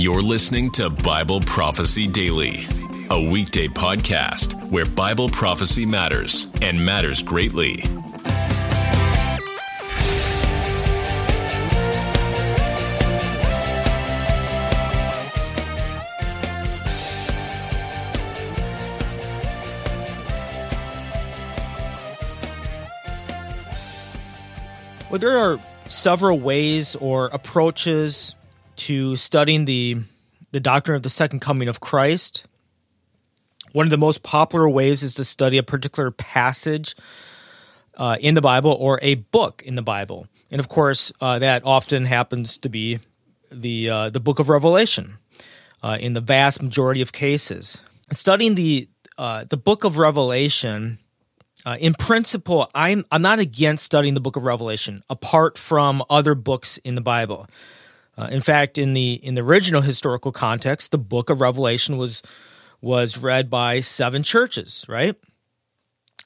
You're listening to Bible Prophecy Daily, a weekday podcast where Bible prophecy matters and matters greatly. Well, there are several ways or approaches to studying the doctrine of the second coming of Christ. One of the most popular ways is to study a particular passage in the Bible or a book in the Bible. And of course, that often happens to be the Book of Revelation in the vast majority of cases. Studying the Book of Revelation, in principle, I'm not against studying the Book of Revelation apart from other books in the Bible. In fact, in the original historical context, the Book of Revelation was read by seven churches, right?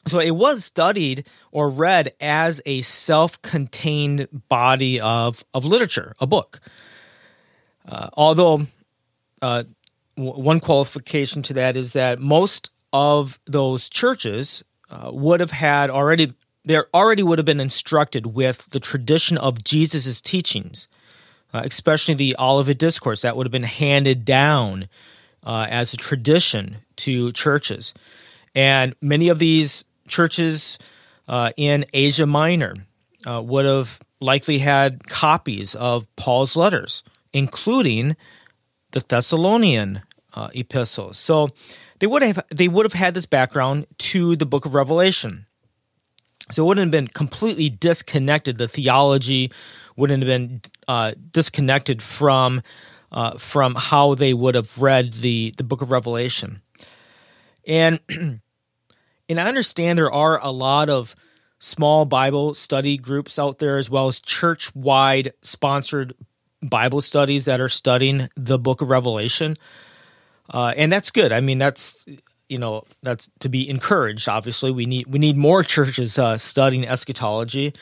So it was studied or read as a self-contained body of literature, a book. Although one qualification to that is that most of those churches would have had already – they already would have been instructed with the tradition of Jesus' teachings. Especially the Olivet Discourse, that would have been handed down as a tradition to churches. And many of these churches in Asia Minor would have likely had copies of Paul's letters, including the Thessalonian epistles. So they would have had this background to the Book of Revelation. So it wouldn't have been completely disconnected. The theology wouldn't have been disconnected from how they would have read the Book of Revelation. And I understand there are a lot of small Bible study groups out there, as well as church-wide sponsored Bible studies that are studying the Book of Revelation, and that's good. I mean, that's to be encouraged. Obviously, we need more churches studying eschatology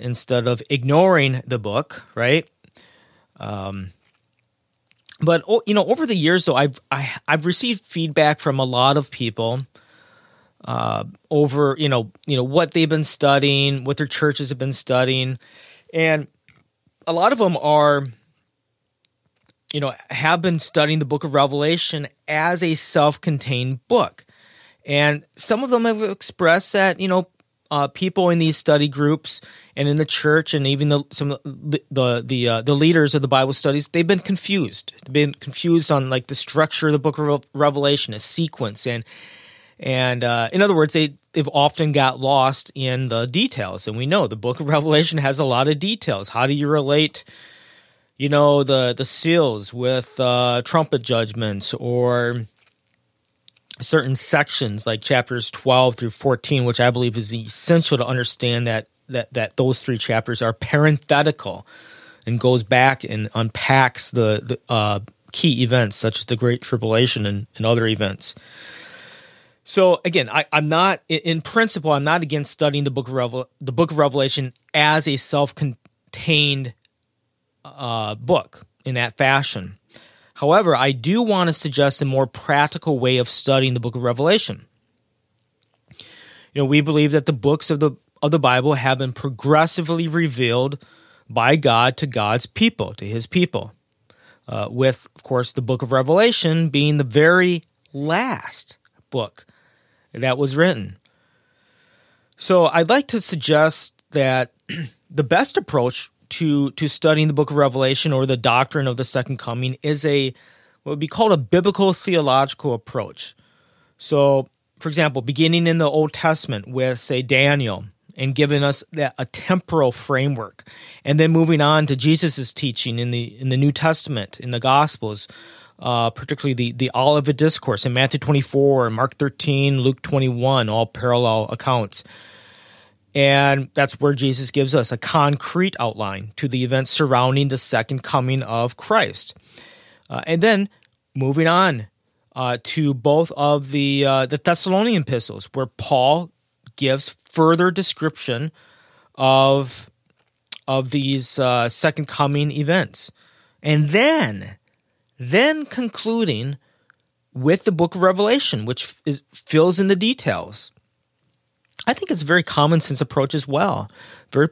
instead of ignoring the book, right? But over the years, though, I've received feedback from a lot of people over what they've been studying, what their churches have been studying, and a lot of them are, have been studying the Book of Revelation as a self-contained book. And some of them have expressed that, people in these study groups and in the church and even the leaders of the Bible studies, they've been confused. They've been confused on like the structure of the Book of Revelation, a sequence. And in other words, they've often got lost in the details. And we know the Book of Revelation has a lot of details. How do you relate the seals with trumpet judgments, or certain sections like chapters 12 through 14, which I believe is essential to understand that those three chapters are parenthetical and goes back and unpacks the key events such as the Great Tribulation and other events. So again, I'm not, in principle, against studying the Book of Revelation as a self-contained book in that fashion. However, I do want to suggest a more practical way of studying the Book of Revelation. We believe that the books of the Bible have been progressively revealed by God to God's people, to His people, with, of course, the Book of Revelation being the very last book that was written. So I'd like to suggest that the best approach to studying the Book of Revelation or the doctrine of the second coming is what would be called a biblical theological approach. So, for example, beginning in the Old Testament with, say, Daniel, and giving us a temporal framework, and then moving on to Jesus' teaching in the New Testament, in the Gospels, particularly the Olivet Discourse in Matthew 24, Mark 13, Luke 21, all parallel accounts. And that's where Jesus gives us a concrete outline to the events surrounding the second coming of Christ. And then moving on to both of the Thessalonian epistles, where Paul gives further description of these second coming events. And then then concluding with the Book of Revelation, which fills in the details. I think it's a very common sense approach as well. Very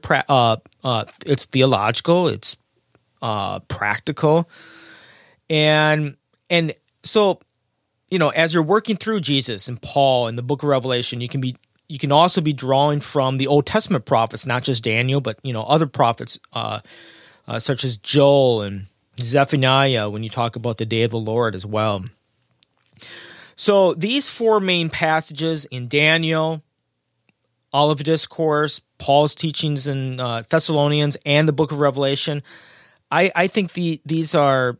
it's theological, it's practical, and so, you know, as you're working through Jesus and Paul and the Book of Revelation, you can also be drawing from the Old Testament prophets, not just Daniel, but you know other prophets such as Joel and Zephaniah when you talk about the Day of the Lord as well. So these four main passages in Daniel, Olivet Discourse, Paul's teachings in Thessalonians, and the Book of Revelation, I think these are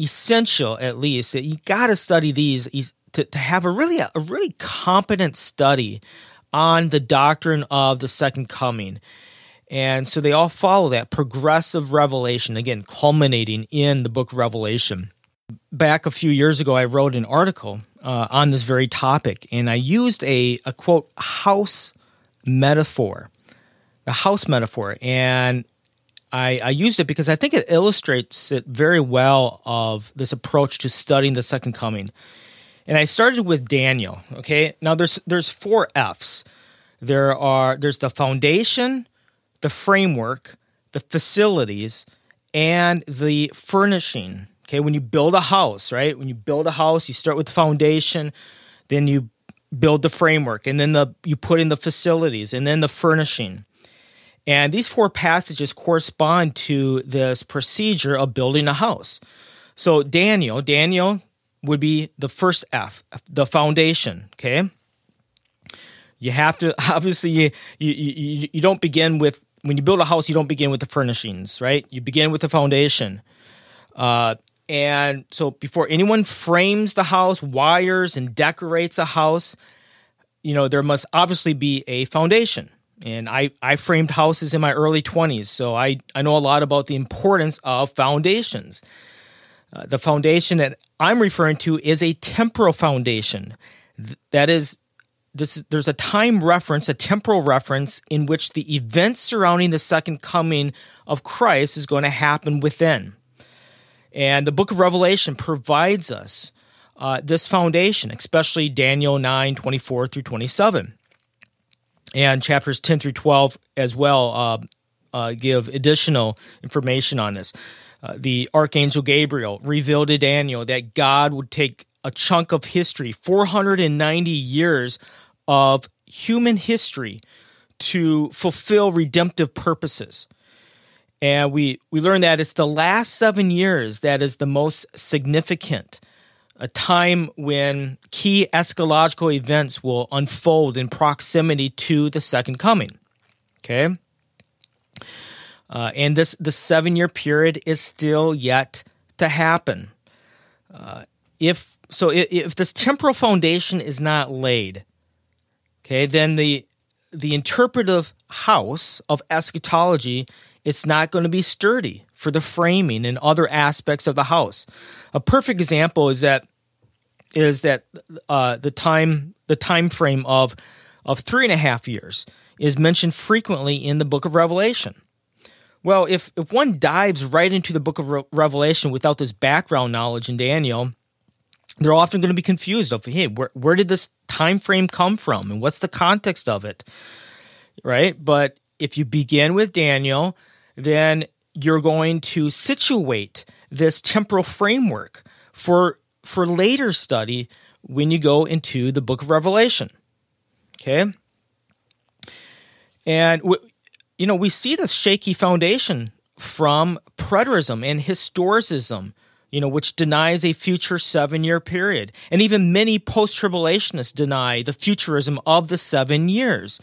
essential. At least you got to study these to have a really competent study on the doctrine of the second coming. And so they all follow that progressive revelation, again, culminating in the Book of Revelation. Back a few years ago, I wrote an article on this very topic, and I used a quote, house metaphor, the house metaphor. And I used it because I think it illustrates it very well of this approach to studying the second coming. And I started with Daniel, okay? Now, there's four Fs. There's the foundation, the framework, the facilities, and the furnishing. Okay, when you build a house, right? When you build a house, you start with the foundation, then you build the framework, and then you put in the facilities, and then the furnishing. And these four passages correspond to this procedure of building a house. So Daniel would be the first F, the foundation, okay? You have to, obviously, you don't begin with, when you build a house, you don't begin with the furnishings, right? You begin with the foundation. And so before anyone frames the house, wires, and decorates a house, you know, there must obviously be a foundation. And I framed houses in my early 20s, so I know a lot about the importance of foundations. The foundation that I'm referring to is a temporal foundation. There's a time reference, a temporal reference, in which the events surrounding the second coming of Christ is going to happen within. And the Book of Revelation provides us this foundation, especially Daniel 9:24 through 27. And chapters 10 through 12 as well give additional information on this. The Archangel Gabriel revealed to Daniel that God would take a chunk of history, 490 years of human history, to fulfill redemptive purposes. And we learn that it's the last 7 years that is the most significant, a time when key eschatological events will unfold in proximity to the second coming, okay? And this seven-year period is still yet to happen. If this temporal foundation is not laid, okay, then the interpretive house of eschatology, it's not going to be sturdy for the framing and other aspects of the house. A perfect example is that the time frame of 3.5 years is mentioned frequently in the Book of Revelation. Well, if one dives right into the Book of Revelation without this background knowledge in Daniel, they're often going to be confused of, hey, where did this time frame come from, and what's the context of it, right? But if you begin with Daniel, then you're going to situate this temporal framework for later study when you go into the Book of Revelation, okay? And, we see this shaky foundation from preterism and historicism, you know, which denies a future 7-year period. And even many post-Tribulationists deny the futurism of the 7 years.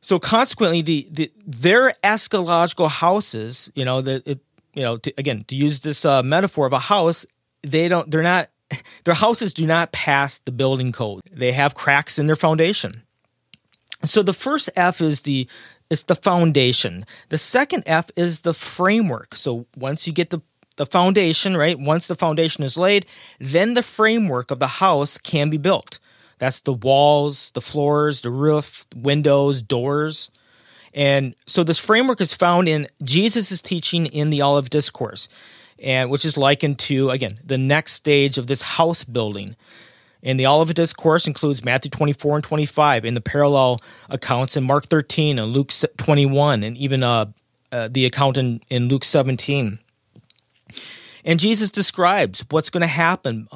So consequently, their eschatological houses, you know, to use this metaphor of a house, their houses do not pass the building code. They have cracks in their foundation. So the first F is the foundation. The second F is the framework. So once you get the foundation, right? Once the foundation is laid, then the framework of the house can be built. That's the walls, the floors, the roof, windows, doors. And so this framework is found in Jesus' teaching in the Olivet Discourse. and which is likened to, again, the next stage of this house building. And the Olivet Discourse includes Matthew 24 and 25, and the parallel accounts in Mark 13 and Luke 21, and even the account in Luke 17. And Jesus describes what's going to happen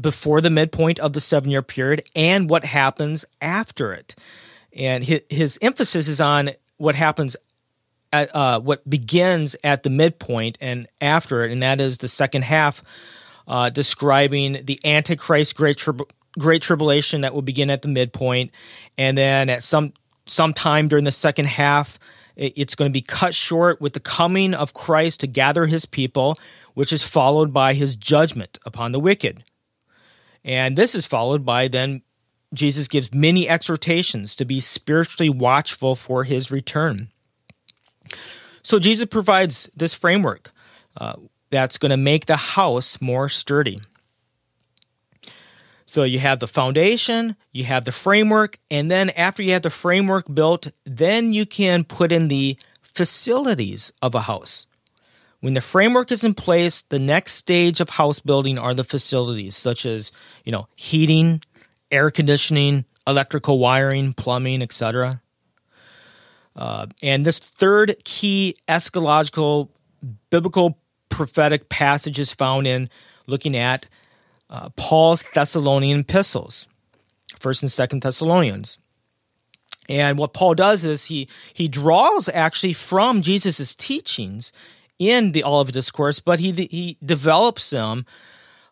before the midpoint of the seven-year period and what happens after it. And his emphasis is on what happens at what begins at the midpoint and after it, and that is the second half, describing the Antichrist Great Tribulation that will begin at the midpoint, and then at some time during the second half, it's going to be cut short with the coming of Christ to gather his people, which is followed by his judgment upon the wicked. And this is followed by then Jesus gives many exhortations to be spiritually watchful for his return. So Jesus provides this framework that's going to make the house more sturdy. So you have the foundation, you have the framework, and then after you have the framework built, then you can put in the facilities of a house. When the framework is in place, the next stage of house building are the facilities, such as, heating, air conditioning, electrical wiring, plumbing, etc. And this third key eschatological, biblical, prophetic passage is found in looking at Paul's Thessalonian epistles, 1st and 2nd Thessalonians. And what Paul does is he draws actually from Jesus' teachings in the Olivet Discourse, but he develops them,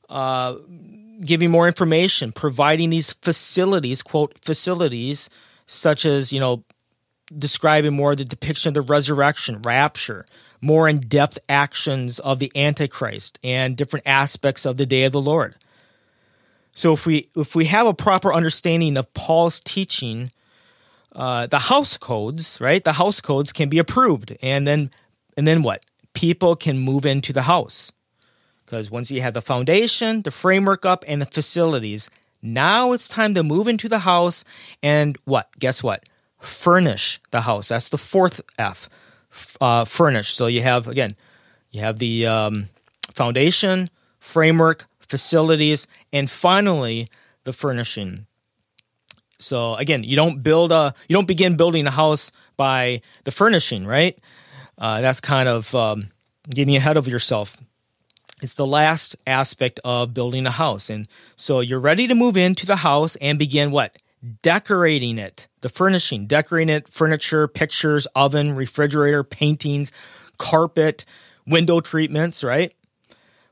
giving more information, providing these facilities, quote, facilities, such as, describing more the depiction of the resurrection, rapture, more in-depth actions of the Antichrist, and different aspects of the day of the Lord. So if we have a proper understanding of Paul's teaching, the house codes, right? The house codes can be approved, and then what? People can move into the house. Because once you have the foundation, the framework up, and the facilities, now it's time to move into the house and what? Guess what? Furnish the house. That's the fourth F, furnish. So you have the foundation, framework, facilities, and finally the furnishing. So again, you don't begin building a house by the furnishing, right? That's kind of getting ahead of yourself. It's the last aspect of building a house, and so you're ready to move into the house and begin what? Decorating it, the furnishing, decorating it, furniture, pictures, oven, refrigerator, paintings, carpet, window treatments, right?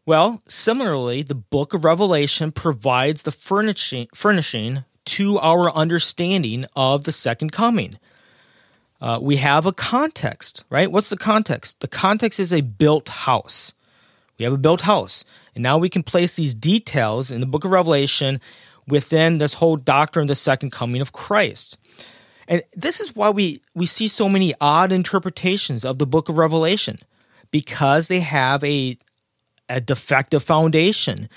Well, similarly, the Book of Revelation provides the furnishing to our understanding of the second coming. We have a context, right? What's the context? The context is a built house. We have a built house, and now we can place these details in the Book of Revelation within this whole doctrine of the second coming of Christ. And this is why we see so many odd interpretations of the Book of Revelation, because they have a defective foundation,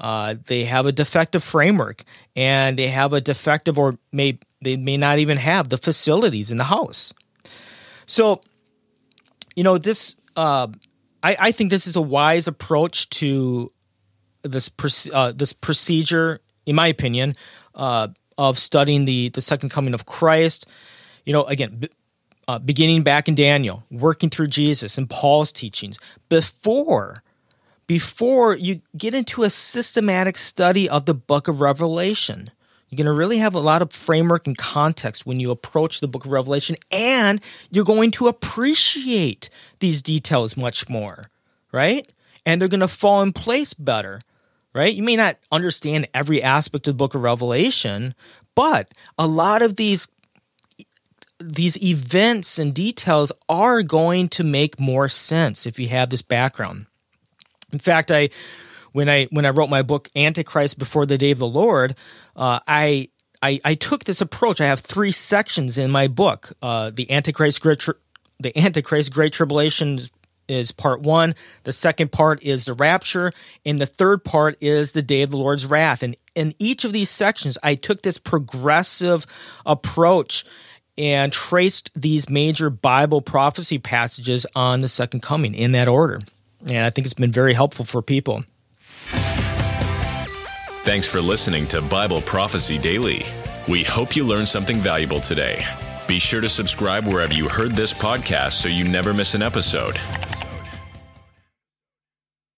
they have a defective framework, and they have a defective, or they may not even have the facilities in the house. So, this I think this is a wise approach to this procedure, in my opinion, of studying the second coming of Christ. Beginning back in Daniel, working through Jesus and Paul's teachings, before you get into a systematic study of the Book of Revelation. You're going to really have a lot of framework and context when you approach the Book of Revelation, and you're going to appreciate these details much more, right? And they're going to fall in place better. Right? You may not understand every aspect of the Book of Revelation, but a lot of these events and details are going to make more sense if you have this background. In fact, when I wrote my book Antichrist Before the Day of the Lord, I took this approach. I have three sections in my book. The Antichrist Great Tribulation is part one, the second part is the rapture, and the third part is the day of the Lord's wrath. And in each of these sections, I took this progressive approach and traced these major Bible prophecy passages on the second coming in that order. And I think it's been very helpful for people. Thanks for listening to Bible Prophecy Daily. We hope you learned something valuable today. Be sure to subscribe wherever you heard this podcast so you never miss an episode.